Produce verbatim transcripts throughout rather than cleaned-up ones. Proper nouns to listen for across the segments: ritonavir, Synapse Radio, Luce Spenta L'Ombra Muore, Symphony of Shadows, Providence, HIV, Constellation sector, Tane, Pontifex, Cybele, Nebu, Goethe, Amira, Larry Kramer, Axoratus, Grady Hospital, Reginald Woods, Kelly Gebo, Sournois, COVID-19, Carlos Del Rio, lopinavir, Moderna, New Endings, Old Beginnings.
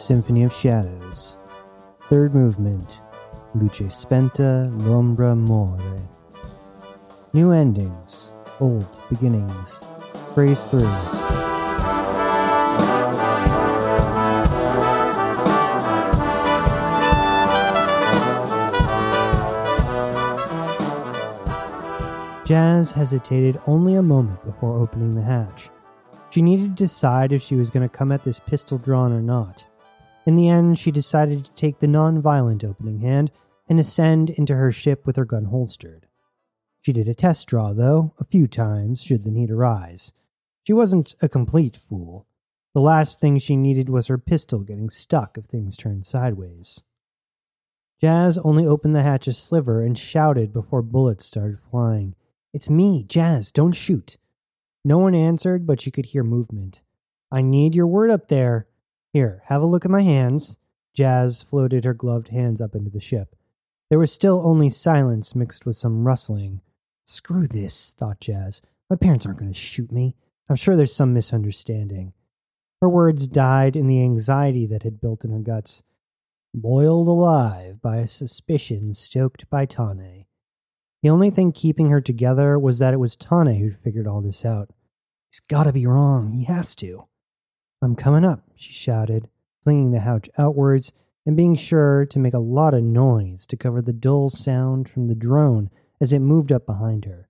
Symphony of Shadows, third movement, Luce Spenta L'Ombra Muore. New Endings, Old Beginnings, Phrase three. Jazz hesitated only a moment before opening the hatch. She needed to decide if she was going to come at this pistol drawn or not. In the end, she decided to take the non-violent opening hand and ascend into her ship with her gun holstered. She did a test draw, though, a few times, should the need arise. She wasn't a complete fool. The last thing she needed was her pistol getting stuck if things turned sideways. Jazz only opened the hatch a sliver and shouted before bullets started flying. "It's me, Jazz, don't shoot." No one answered, but she could hear movement. "I need your word up there." "Here, have a look at my hands." Jazz floated her gloved hands up into the ship. There was still only silence mixed with some rustling. "Screw this," thought Jazz. "My parents aren't going to shoot me. I'm sure there's some misunderstanding." Her words died in the anxiety that had built in her guts, boiled alive by a suspicion stoked by Tane. The only thing keeping her together was that it was Tane who'd figured all this out. "He's gotta be wrong. He has to." "I'm coming up," she shouted, flinging the hatch outwards and being sure to make a lot of noise to cover the dull sound from the drone as it moved up behind her.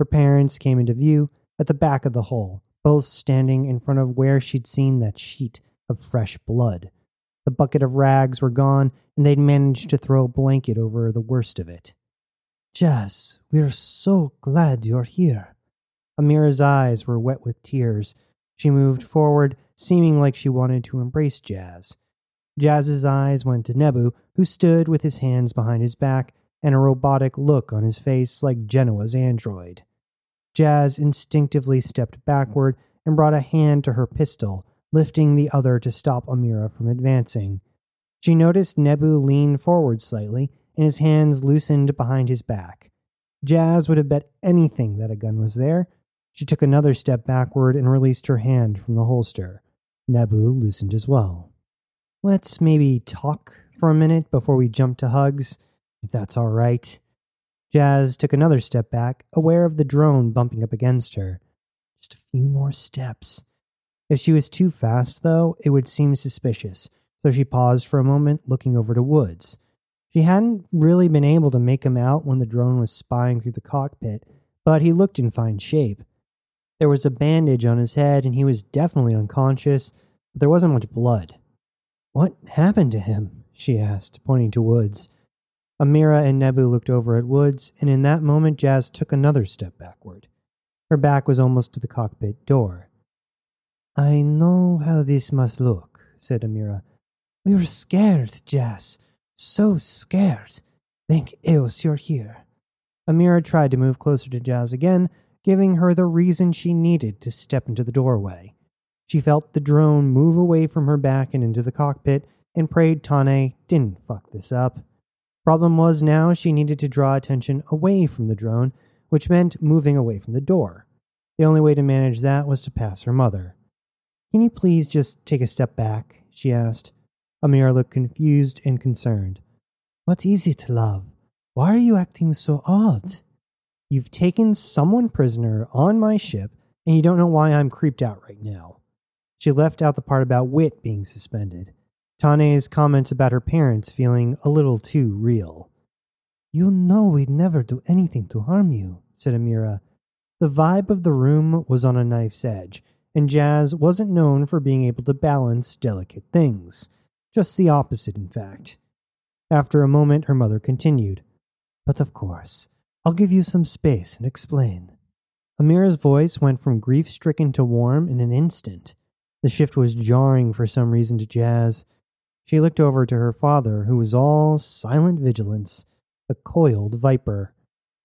Her parents came into view at the back of the hole, both standing in front of where she'd seen that sheet of fresh blood. The bucket of rags were gone, and they'd managed to throw a blanket over the worst of it. "Jazz, we're so glad you're here." Amira's eyes were wet with tears. She moved forward, seeming like she wanted to embrace Jazz. Jazz's eyes went to Nebu, who stood with his hands behind his back and a robotic look on his face like Genoa's android. Jazz instinctively stepped backward and brought a hand to her pistol, lifting the other to stop Amira from advancing. She noticed Nebu lean forward slightly, and his hands loosened behind his back. Jazz would have bet anything that a gun was there. She took another step backward and released her hand from the holster. Nebu loosened as well. "Let's maybe talk for a minute before we jump to hugs, if that's all right." Jazz took another step back, aware of the drone bumping up against her. Just a few more steps. If she was too fast, though, it would seem suspicious, so she paused for a moment, looking over to Woods. She hadn't really been able to make him out when the drone was spying through the cockpit, but he looked in fine shape. There was a bandage on his head, and he was definitely unconscious, but there wasn't much blood. "What happened to him?" she asked, pointing to Woods. Amira and Nebu looked over at Woods, and in that moment Jazz took another step backward. Her back was almost to the cockpit door. "I know how this must look," said Amira. "We were scared, Jazz. So scared. Thank Eos you're here." Amira tried to move closer to Jazz again, giving her the reason she needed to step into the doorway. She felt the drone move away from her back and into the cockpit, and prayed Tane didn't fuck this up. Problem was, now she needed to draw attention away from the drone, which meant moving away from the door. The only way to manage that was to pass her mother. "Can you please just take a step back?" she asked. Amira looked confused and concerned. "What is it, love? Why are you acting so odd?" "You've taken someone prisoner on my ship, and you don't know why I'm creeped out right now." She left out the part about Wit being suspended. Tane's comments about her parents feeling a little too real. "You know we'd never do anything to harm you," said Amira. The vibe of the room was on a knife's edge, and Jazz wasn't known for being able to balance delicate things. Just the opposite, in fact. After a moment, her mother continued. "But of course, I'll give you some space and explain." Amira's voice went from grief-stricken to warm in an instant. The shift was jarring for some reason to Jazz. She looked over to her father, who was all silent vigilance, a coiled viper.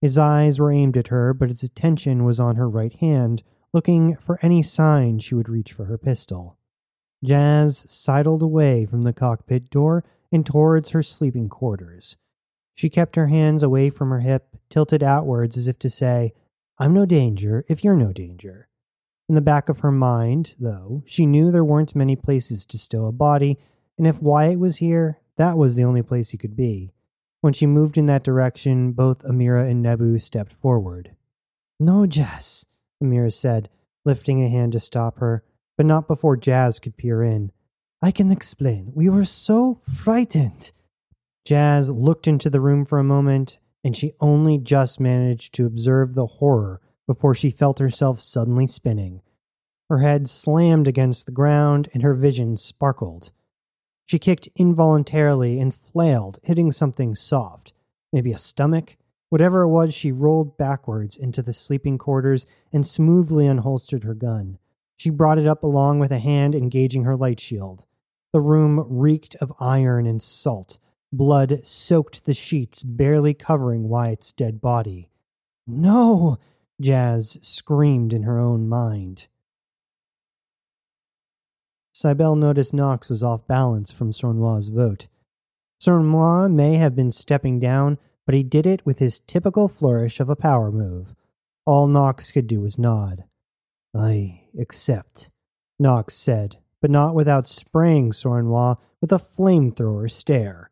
His eyes were aimed at her, but his attention was on her right hand, looking for any sign she would reach for her pistol. Jazz sidled away from the cockpit door and towards her sleeping quarters. She kept her hands away from her hip, tilted outwards as if to say, "I'm no danger if you're no danger." In the back of her mind, though, she knew there weren't many places to stow a body, and if Wyatt was here, that was the only place he could be. When she moved in that direction, both Amira and Nebu stepped forward. "No, Jazz," Amira said, lifting a hand to stop her, but not before Jazz could peer in. "I can explain. We were so frightened." Jazz looked into the room for a moment, and she only just managed to observe the horror before she felt herself suddenly spinning. Her head slammed against the ground, and her vision sparkled. She kicked involuntarily and flailed, hitting something soft, maybe a stomach. Whatever it was, she rolled backwards into the sleeping quarters and smoothly unholstered her gun. She brought it up along with a hand engaging her light shield. The room reeked of iron and salt. Blood soaked the sheets, barely covering Wyatt's dead body. "No!" Jazz screamed in her own mind. Cybele noticed Knox was off balance from Sournois' vote. Sournois may have been stepping down, but he did it with his typical flourish of a power move. All Knox could do was nod. "I accept," Knox said, but not without spraying Sournois with a flamethrower stare.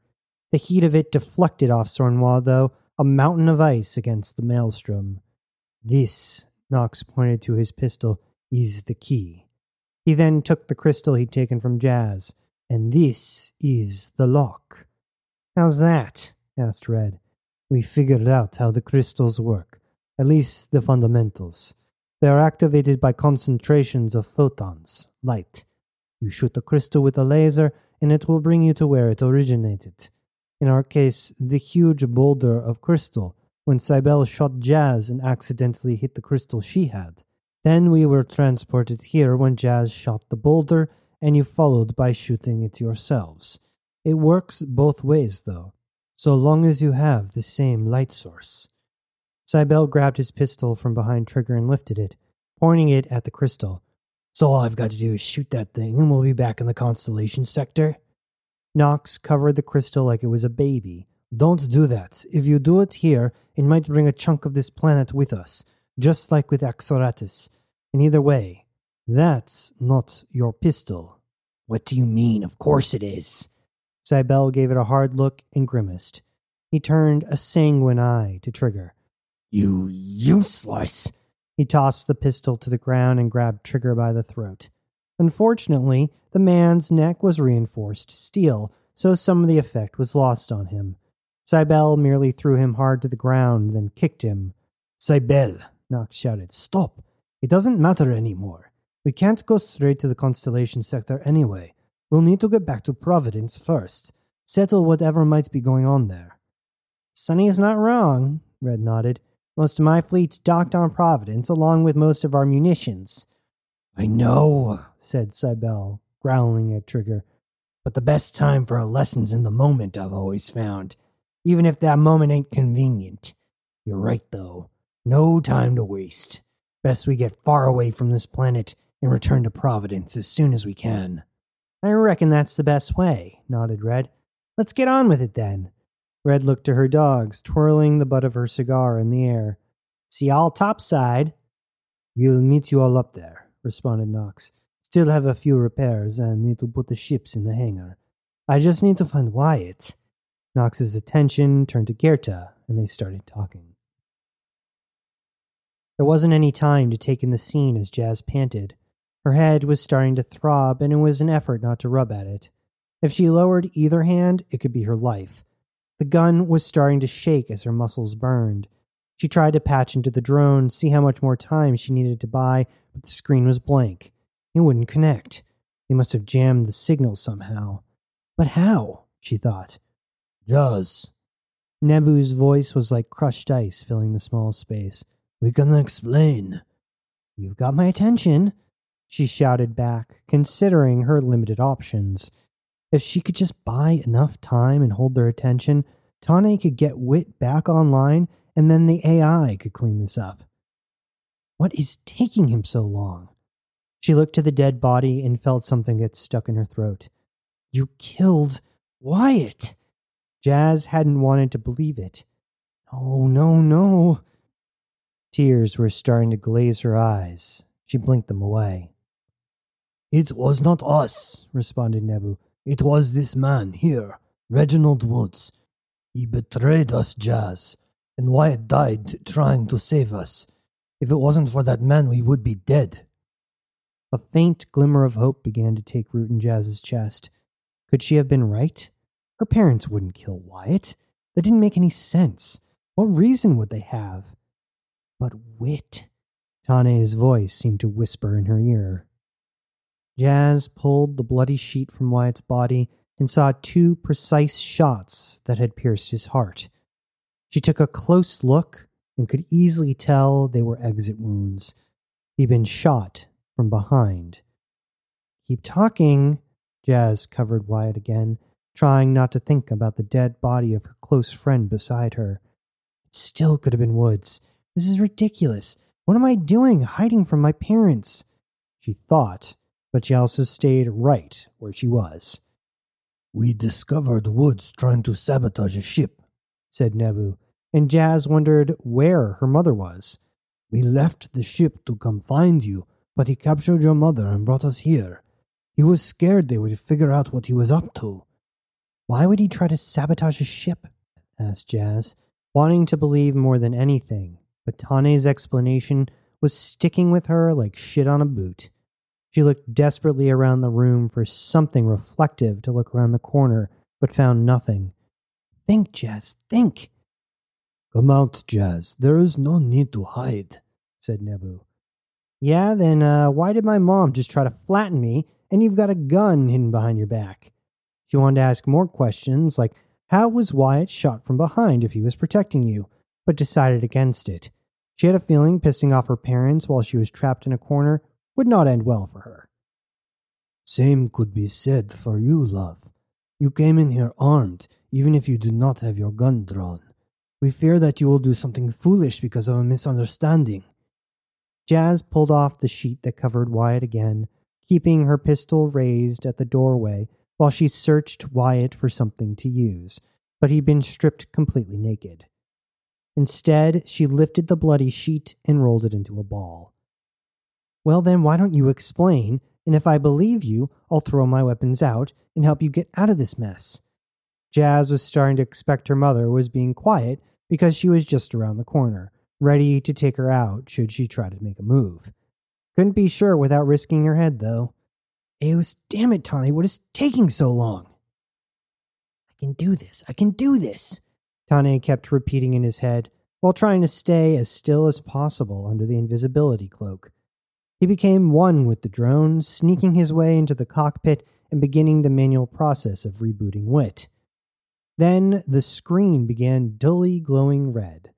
The heat of it deflected off Sournois, though, a mountain of ice against the maelstrom. "This," Knox pointed to his pistol, "is the key." He then took the crystal he'd taken from Jazz. "And this is the lock." "How's that?" asked Red. "We figured out how the crystals work, at least the fundamentals. They are activated by concentrations of photons, light. You shoot the crystal with a laser, and it will bring you to where it originated. In our case, the huge boulder of crystal, when Cybele shot Jazz and accidentally hit the crystal she had. Then we were transported here when Jazz shot the boulder, and you followed by shooting it yourselves. It works both ways, though, so long as you have the same light source." Cybele grabbed his pistol from behind Trigger and lifted it, pointing it at the crystal. "So all I've got to do is shoot that thing, and we'll be back in the Constellation sector." Knox covered the crystal like it was a baby. "Don't do that. If you do it here, it might bring a chunk of this planet with us, just like with Axoratus. And either way, that's not your pistol." "What do you mean? Of course it is." Cybele gave it a hard look and grimaced. He turned a sanguine eye to Trigger. "You useless!" He tossed the pistol to the ground and grabbed Trigger by the throat. Unfortunately, the man's neck was reinforced steel, so some of the effect was lost on him. Cybele merely threw him hard to the ground, then kicked him. "Cybele," Knox shouted, "stop! It doesn't matter anymore. We can't go straight to the Constellation sector anyway. We'll need to get back to Providence first. Settle whatever might be going on there." "Sonny's not wrong," Red nodded. "Most of my fleet's docked on Providence, along with most of our munitions." "I know," said Cybele, growling at Trigger. "But the best time for a lesson's in the moment, I've always found. Even if that moment ain't convenient. You're right, though. No time to waste. Best we get far away from this planet and return to Providence as soon as we can." "I reckon that's the best way," nodded Red. "Let's get on with it, then." Red looked to her dogs, twirling the butt of her cigar in the air. "See y'all topside." "We'll meet you all up there," responded Knox. "Still have a few repairs and need to put the ships in the hangar. I just need to find Wyatt." Knox's attention turned to Goethe, and they started talking. There wasn't any time to take in the scene as Jazz panted. Her head was starting to throb, and it was an effort not to rub at it. If she lowered either hand, it could be her life. The gun was starting to shake as her muscles burned. She tried to patch into the drone, see how much more time she needed to buy, but the screen was blank. It wouldn't connect. They must have jammed the signal somehow. But how? She thought. "Jazz." Nebu's voice was like crushed ice filling the small space. "We can explain." "You've got my attention," she shouted back, considering her limited options. If she could just buy enough time and hold their attention, Tane could get Wit back online, and then the A I could clean this up. What is taking him so long? She looked to the dead body and felt something get stuck in her throat. You killed Wyatt! Jazz hadn't wanted to believe it. Oh, no, no. Tears were starting to glaze her eyes. She blinked them away. "It was not us," responded Nebu. It was this man here, Reginald Woods. He betrayed us, Jazz, and Wyatt died trying to save us. If it wasn't for that man, we would be dead." A faint glimmer of hope began to take root in Jazz's chest. Could she have been right? Her parents wouldn't kill Wyatt. That didn't make any sense. What reason would they have? But Wit, Tane's voice seemed to whisper in her ear. Jazz pulled the bloody sheet from Wyatt's body and saw two precise shots that had pierced his heart. She took a close look and could easily tell they were exit wounds. He'd been shot from behind. "Keep talking," Jazz covered Wyatt again, trying not to think about the dead body of her close friend beside her. It still could have been Woods. This is ridiculous. What am I doing hiding from my parents? She thought, but she also stayed right where she was. "We discovered Woods trying to sabotage a ship," said Nebu, and Jazz wondered where her mother was. "We left the ship to come find you, but he captured your mother and brought us here. He was scared they would figure out what he was up to." "Why would he try to sabotage a ship?" asked Jazz, wanting to believe more than anything, but Tane's explanation was sticking with her like shit on a boot. She looked desperately around the room for something reflective to look around the corner, but found nothing. "Think, Jazz, think!" "Come out, Jazz. There is no need to hide," said Nebu. "Yeah, then uh, why did my mom just try to flatten me, and you've got a gun hidden behind your back?" She wanted to ask more questions, like how was Wyatt shot from behind if he was protecting you, but decided against it. She had a feeling pissing off her parents while she was trapped in a corner would not end well for her. "Same could be said for you, love. You came in here armed, even if you do not have your gun drawn. We fear that you will do something foolish because of a misunderstanding." Jazz pulled off the sheet that covered Wyatt again, keeping her pistol raised at the doorway while she searched Wyatt for something to use, but he'd been stripped completely naked. Instead, she lifted the bloody sheet and rolled it into a ball. "Well then, why don't you explain, and if I believe you, I'll throw my weapons out and help you get out of this mess." Jazz was starting to expect her mother was being quiet because she was just around the corner, ready to take her out should she try to make a move. Couldn't be sure without risking her head, though. It was, damn it, Tani, what is taking so long? I can do this, I can do this, Tani kept repeating in his head while trying to stay as still as possible under the invisibility cloak. He became one with the drone, sneaking his way into the cockpit and beginning the manual process of rebooting Wit. Then the screen began dully glowing red.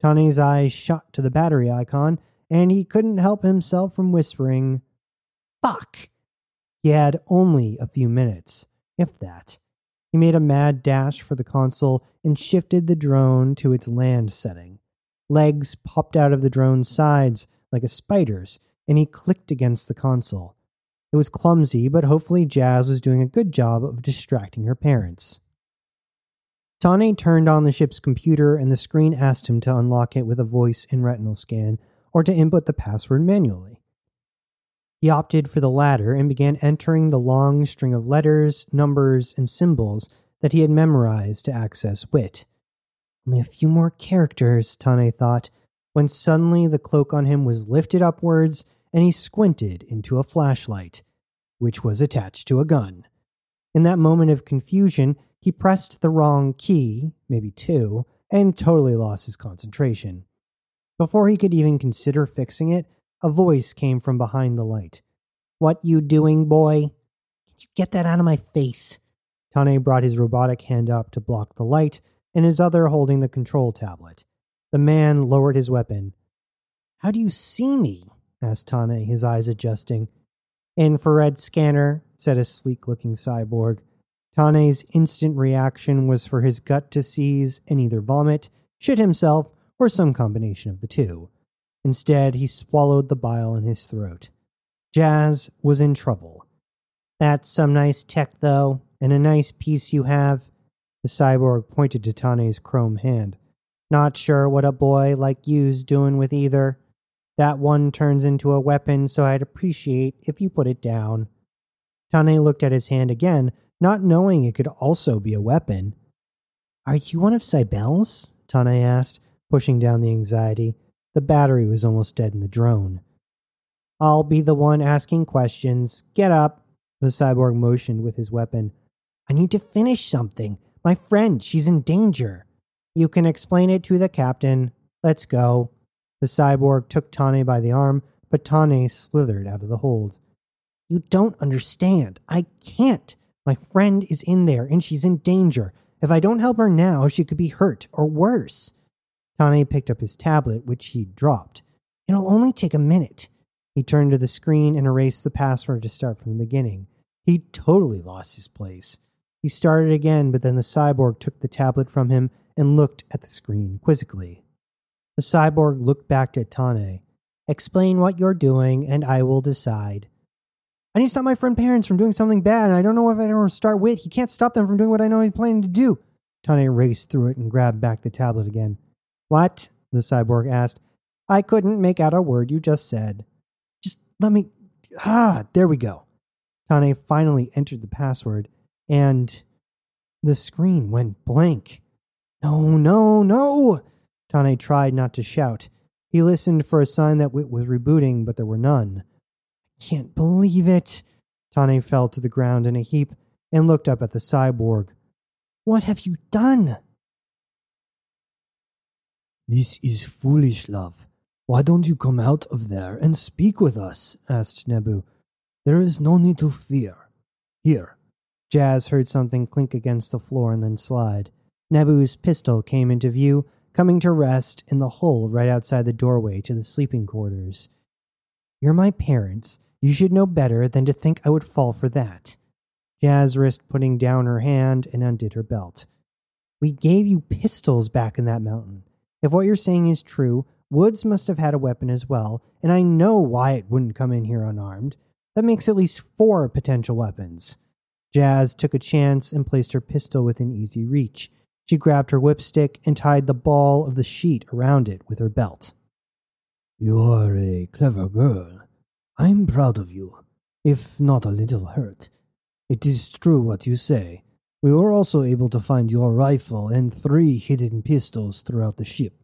Tane's eyes shot to the battery icon, and he couldn't help himself from whispering, "Fuck!" He had only a few minutes, if that. He made a mad dash for the console and shifted the drone to its land setting. Legs popped out of the drone's sides like a spider's, and he clicked against the console. It was clumsy, but hopefully Jazz was doing a good job of distracting her parents. Tane turned on the ship's computer and the screen asked him to unlock it with a voice and retinal scan or to input the password manually. He opted for the latter and began entering the long string of letters, numbers, and symbols that he had memorized to access Wit. Only a few more characters, Tane thought, when suddenly the cloak on him was lifted upwards and he squinted into a flashlight, which was attached to a gun. In that moment of confusion, he pressed the wrong key, maybe two, and totally lost his concentration. Before he could even consider fixing it, a voice came from behind the light. "What you doing, boy? Can you get that out of my face?" Tane brought his robotic hand up to block the light, and his other holding the control tablet. The man lowered his weapon. "How do you see me?" asked Tane, his eyes adjusting. "Infrared scanner," said a sleek-looking cyborg. Tane's instant reaction was for his gut to seize and either vomit, shit himself, or some combination of the two. Instead, he swallowed the bile in his throat. Jazz was in trouble. "That's some nice tech, though, and a nice piece you have." The cyborg pointed to Tane's chrome hand. "Not sure what a boy like you's doing with either. That one turns into a weapon, so I'd appreciate if you put it down." Tane looked at his hand again, not knowing it could also be a weapon. "Are you one of Cybele's?" Tane asked, pushing down the anxiety. The battery was almost dead in the drone. "I'll be the one asking questions. Get up," the cyborg motioned with his weapon. "I need to finish something. My friend, she's in danger." "You can explain it to the captain. Let's go." The cyborg took Tane by the arm, but Tane slithered out of the hold. "You don't understand. I can't. My friend is in there, and she's in danger. If I don't help her now, she could be hurt, or worse." Tane picked up his tablet, which he'd dropped. "It'll only take a minute." He turned to the screen and erased the password to start from the beginning. He'd totally lost his place. He started again, but then the cyborg took the tablet from him and looked at the screen quizzically. The cyborg looked back at Tane. "Explain what you're doing, and I will decide." "I need to stop my friend parents from doing something bad, and I don't know if I ever start with. He can't stop them from doing what I know he's planning to do." Tane raced through it and grabbed back the tablet again. "What?" the cyborg asked. "I couldn't make out a word you just said." "Just let me... Ah, there we go." Tane finally entered the password, and the screen went blank. "No, no, no!" Tane tried not to shout. He listened for a sign that it was rebooting, but there were none. "I can't believe it!" Tane fell to the ground in a heap and looked up at the cyborg. "What have you done?" "This is foolish, love. Why don't you come out of there and speak with us?" asked Nebu. "There is no need to fear. Here." Jazz heard something clink against the floor and then slide. Nebu's pistol came into view, coming to rest in the hole right outside the doorway to the sleeping quarters. "You're my parents. You should know better than to think I would fall for that." Jazz risked putting down her hand and undid her belt. "We gave you pistols back in that mountain. If what you're saying is true, Woods must have had a weapon as well, and I know Wyatt wouldn't come in here unarmed. That makes at least four potential weapons." Jazz took a chance and placed her pistol within easy reach. She grabbed her whipstick and tied the ball of the sheet around it with her belt. "You're a clever girl. I'm proud of you, if not a little hurt. It is true what you say. We were also able to find your rifle and three hidden pistols throughout the ship.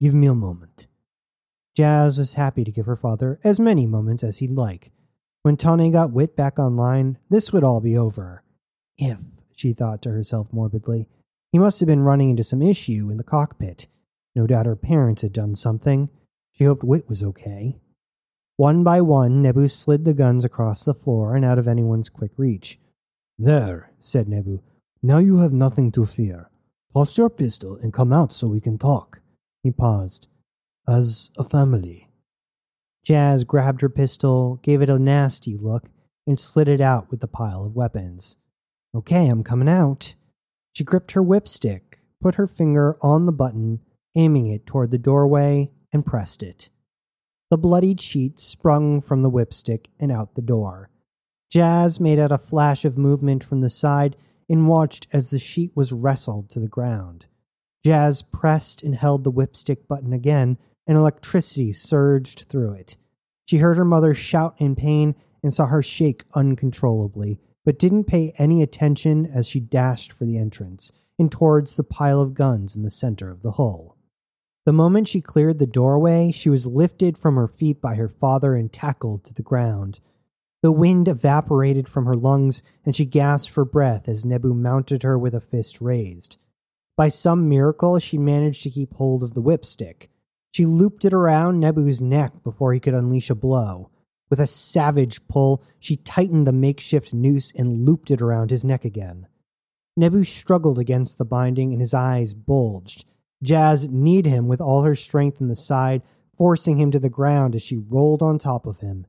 Give me a moment." Jazz was happy to give her father as many moments as he'd like. When Tane got Wit back online, this would all be over. If, she thought to herself morbidly. He must have been running into some issue in the cockpit. No doubt her parents had done something. She hoped Wit was okay. One by one, Nebu slid the guns across the floor and out of anyone's quick reach. "There," said Nebu. "Now you have nothing to fear. Toss your pistol and come out so we can talk." He paused. "As a family." Jazz grabbed her pistol, gave it a nasty look, and slid it out with the pile of weapons. "Okay, I'm coming out." She gripped her whipstick, put her finger on the button, aiming it toward the doorway, and pressed it. The bloodied sheet sprung from the whipstick and out the door. Jazz made out a flash of movement from the side and watched as the sheet was wrestled to the ground. Jazz pressed and held the whipstick button again, and electricity surged through it. She heard her mother shout in pain and saw her shake uncontrollably, but didn't pay any attention as she dashed for the entrance and towards the pile of guns in the center of the hull. The moment she cleared the doorway, she was lifted from her feet by her father and tackled to the ground. The wind evaporated from her lungs, and she gasped for breath as Nebu mounted her with a fist raised. By some miracle, she managed to keep hold of the whipstick. She looped it around Nebu's neck before he could unleash a blow. With a savage pull, she tightened the makeshift noose and looped it around his neck again. Nebu struggled against the binding and his eyes bulged. Jazz kneed him with all her strength in the side, forcing him to the ground as she rolled on top of him.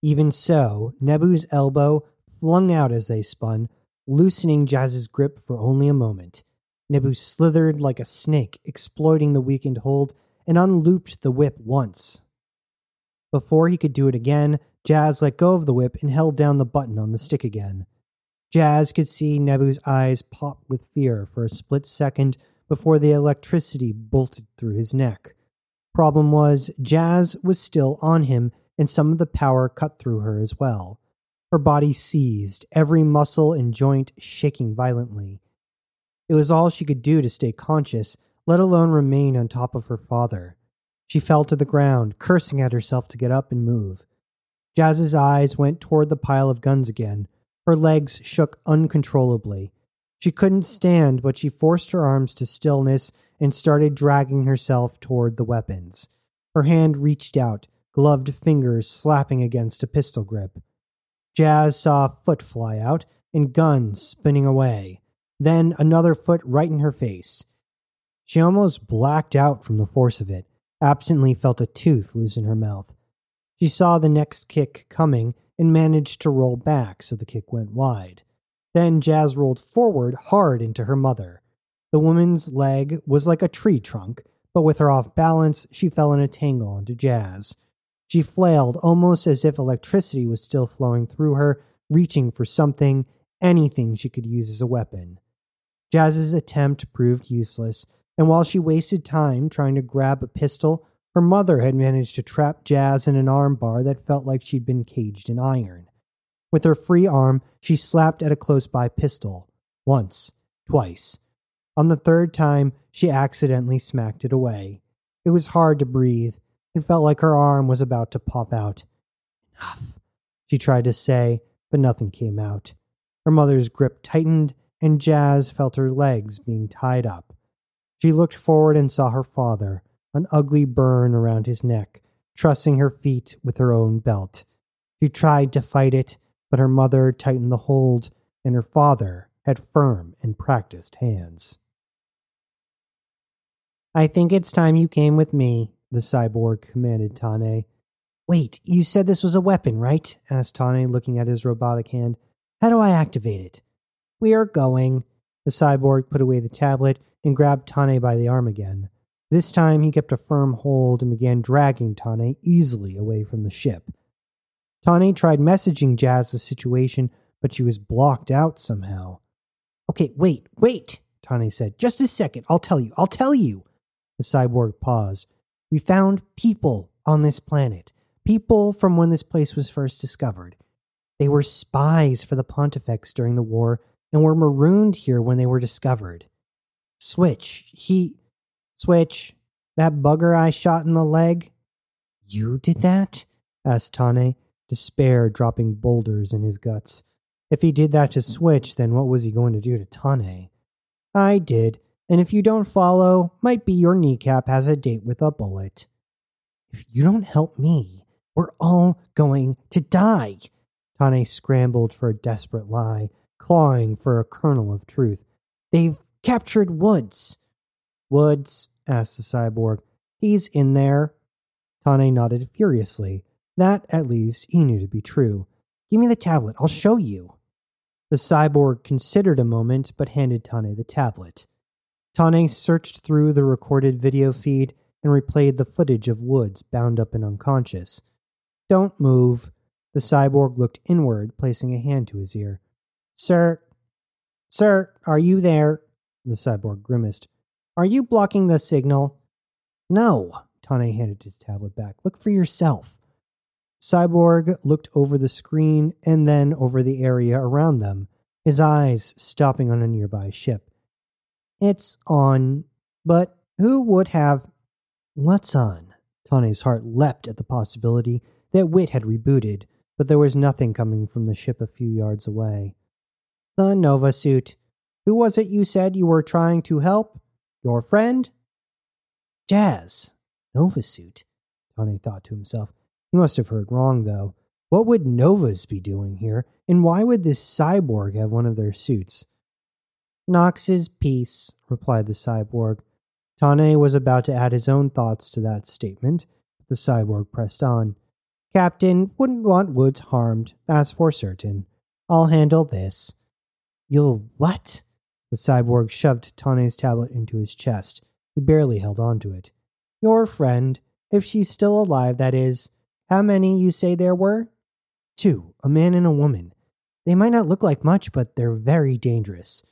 Even so, Nebu's elbow flung out as they spun, loosening Jazz's grip for only a moment. Nebu slithered like a snake, exploiting the weakened hold, and unlooped the whip once. Before he could do it again, Jazz let go of the whip and held down the button on the stick again. Jazz could see Nebu's eyes pop with fear for a split second before the electricity bolted through his neck. Problem was, Jazz was still on him, and some of the power cut through her as well. Her body seized, every muscle and joint shaking violently. It was all she could do to stay conscious, let alone remain on top of her father. She fell to the ground, cursing at herself to get up and move. Jazz's eyes went toward the pile of guns again. Her legs shook uncontrollably. She couldn't stand, but she forced her arms to stillness and started dragging herself toward the weapons. Her hand reached out, gloved fingers slapping against a pistol grip. Jazz saw a foot fly out and guns spinning away. Then another foot right in her face. She almost blacked out from the force of it, absently felt a tooth loosen her mouth. She saw the next kick coming and managed to roll back so the kick went wide. Then Jazz rolled forward hard into her mother. The woman's leg was like a tree trunk, but with her off balance, she fell in a tangle onto Jazz. She flailed almost as if electricity was still flowing through her, reaching for something, anything she could use as a weapon. Jazz's attempt proved useless, and while she wasted time trying to grab a pistol, her mother had managed to trap Jazz in an armbar that felt like she'd been caged in iron. With her free arm, she slapped at a close-by pistol. Once, twice. On the third time, she accidentally smacked it away. It was hard to breathe, and felt like her arm was about to pop out. Enough, she tried to say, but nothing came out. Her mother's grip tightened, and Jazz felt her legs being tied up. She looked forward and saw her father, an ugly burn around his neck, trussing her feet with her own belt. She tried to fight it, but her mother tightened the hold, and her father had firm and practiced hands. "I think it's time you came with me," the cyborg commanded Tane. "Wait, you said this was a weapon, right?" asked Tane, looking at his robotic hand. "How do I activate it?" "We are going." The cyborg put away the tablet and grabbed Tane by the arm again. This time he kept a firm hold and began dragging Tane easily away from the ship. Tane tried messaging Jazz the situation, but she was blocked out somehow. "Okay, wait, wait," Tane said. "Just a second, I'll tell you, I'll tell you." The cyborg paused. "We found people on this planet. People from when this place was first discovered. They were spies for the Pontifex during the war, and were marooned here when they were discovered. Switch, he... Switch, that bugger I shot in the leg?" "You did that?" asked Tane, despair dropping boulders in his guts. If he did that to Switch, then what was he going to do to Tane? "I did, and if you don't follow, might be your kneecap has a date with a bullet." "If you don't help me, we're all going to die." Tane scrambled for a desperate lie, clawing for a kernel of truth. "They've captured Woods." "Woods?" asked the cyborg. "He's in there." Tane nodded furiously. That, at least, he knew to be true. "Give me the tablet, I'll show you." The cyborg considered a moment, but handed Tane the tablet. Tane searched through the recorded video feed and replayed the footage of Woods bound up and unconscious. "Don't move." The cyborg looked inward, placing a hand to his ear. Sir, sir, are you there? The cyborg grimaced. "Are you blocking the signal?" "No," Tane handed his tablet back. "Look for yourself." Cyborg looked over the screen and then over the area around them, his eyes stopping on a nearby ship. "It's on, but who would have..." "What's on?" Tane's heart leapt at the possibility that Wit had rebooted, but there was nothing coming from the ship a few yards away. "The Nova suit. Who was it you said you were trying to help? Your friend?" "Jazz. Nova suit," Tane thought to himself. He must have heard wrong, though. What would Novas be doing here, and why would this cyborg have one of their suits? "Nox's piece," replied the cyborg. Tane was about to add his own thoughts to that statement, but the cyborg pressed on. "Captain wouldn't want Woods harmed, that's for certain. I'll handle this." "You'll what?" The cyborg shoved Tane's tablet into his chest. He barely held on to it. "Your friend, if she's still alive, that is. How many you say there were?" Two, a man and a woman. They might not look like much, but they're very dangerous."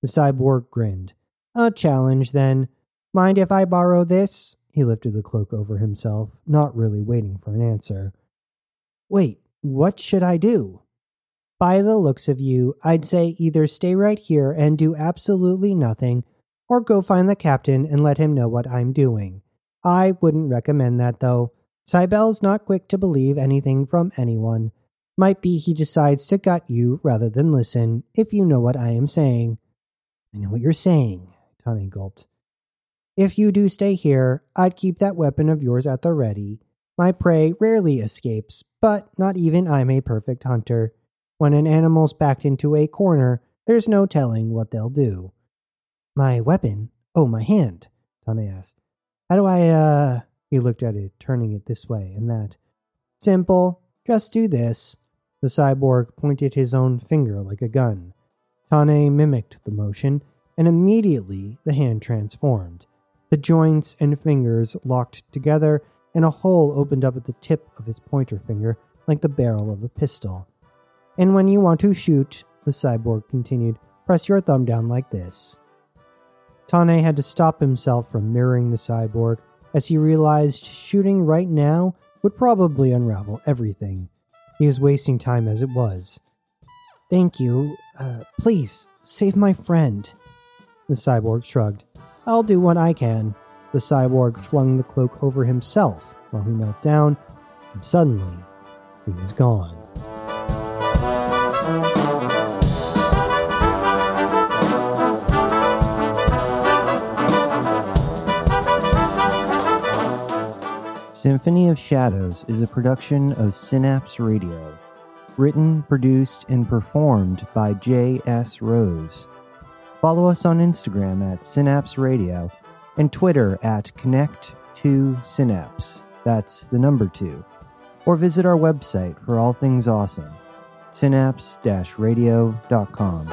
The cyborg grinned. "A challenge, then. Mind if I borrow this?" He lifted the cloak over himself, not really waiting for an answer. "Wait, what should I do?" By the looks of you, I'd say either stay right here and do absolutely nothing, or go find the captain and let him know what I'm doing. I wouldn't recommend that, though. Cybele's not quick to believe anything from anyone. Might be he decides to gut you rather than listen, if you know what I am saying. I know what you're saying, Tani gulped. If you do stay here, I'd keep that weapon of yours at the ready. My prey rarely escapes, but not even I'm a perfect hunter. When an animal's backed into a corner, there's no telling what they'll do. My weapon? Oh, my hand, Tani asked. How do I, uh... He looked at it, turning it this way and that. Simple. Just do this. The cyborg pointed his own finger like a gun. Tani mimicked the motion, and immediately the hand transformed. The joints and fingers locked together, and a hole opened up at the tip of his pointer finger, like the barrel of a pistol. And when you want to shoot, the cyborg continued, press your thumb down like this. Tani had to stop himself from mirroring the cyborg, as he realized shooting right now would probably unravel everything. He was wasting time as it was. Thank you. Uh, please, save my friend. The cyborg shrugged. I'll do what I can. The cyborg flung the cloak over himself while he knelt down, and suddenly, he was gone. Symphony of Shadows is a production of Synapse Radio. Written, produced, and performed by J S Rose. Follow us on Instagram at Synapse Radio and Twitter at Connect two Synapse, that's the number two, or visit our website for all things awesome, synapse dash radio dot com.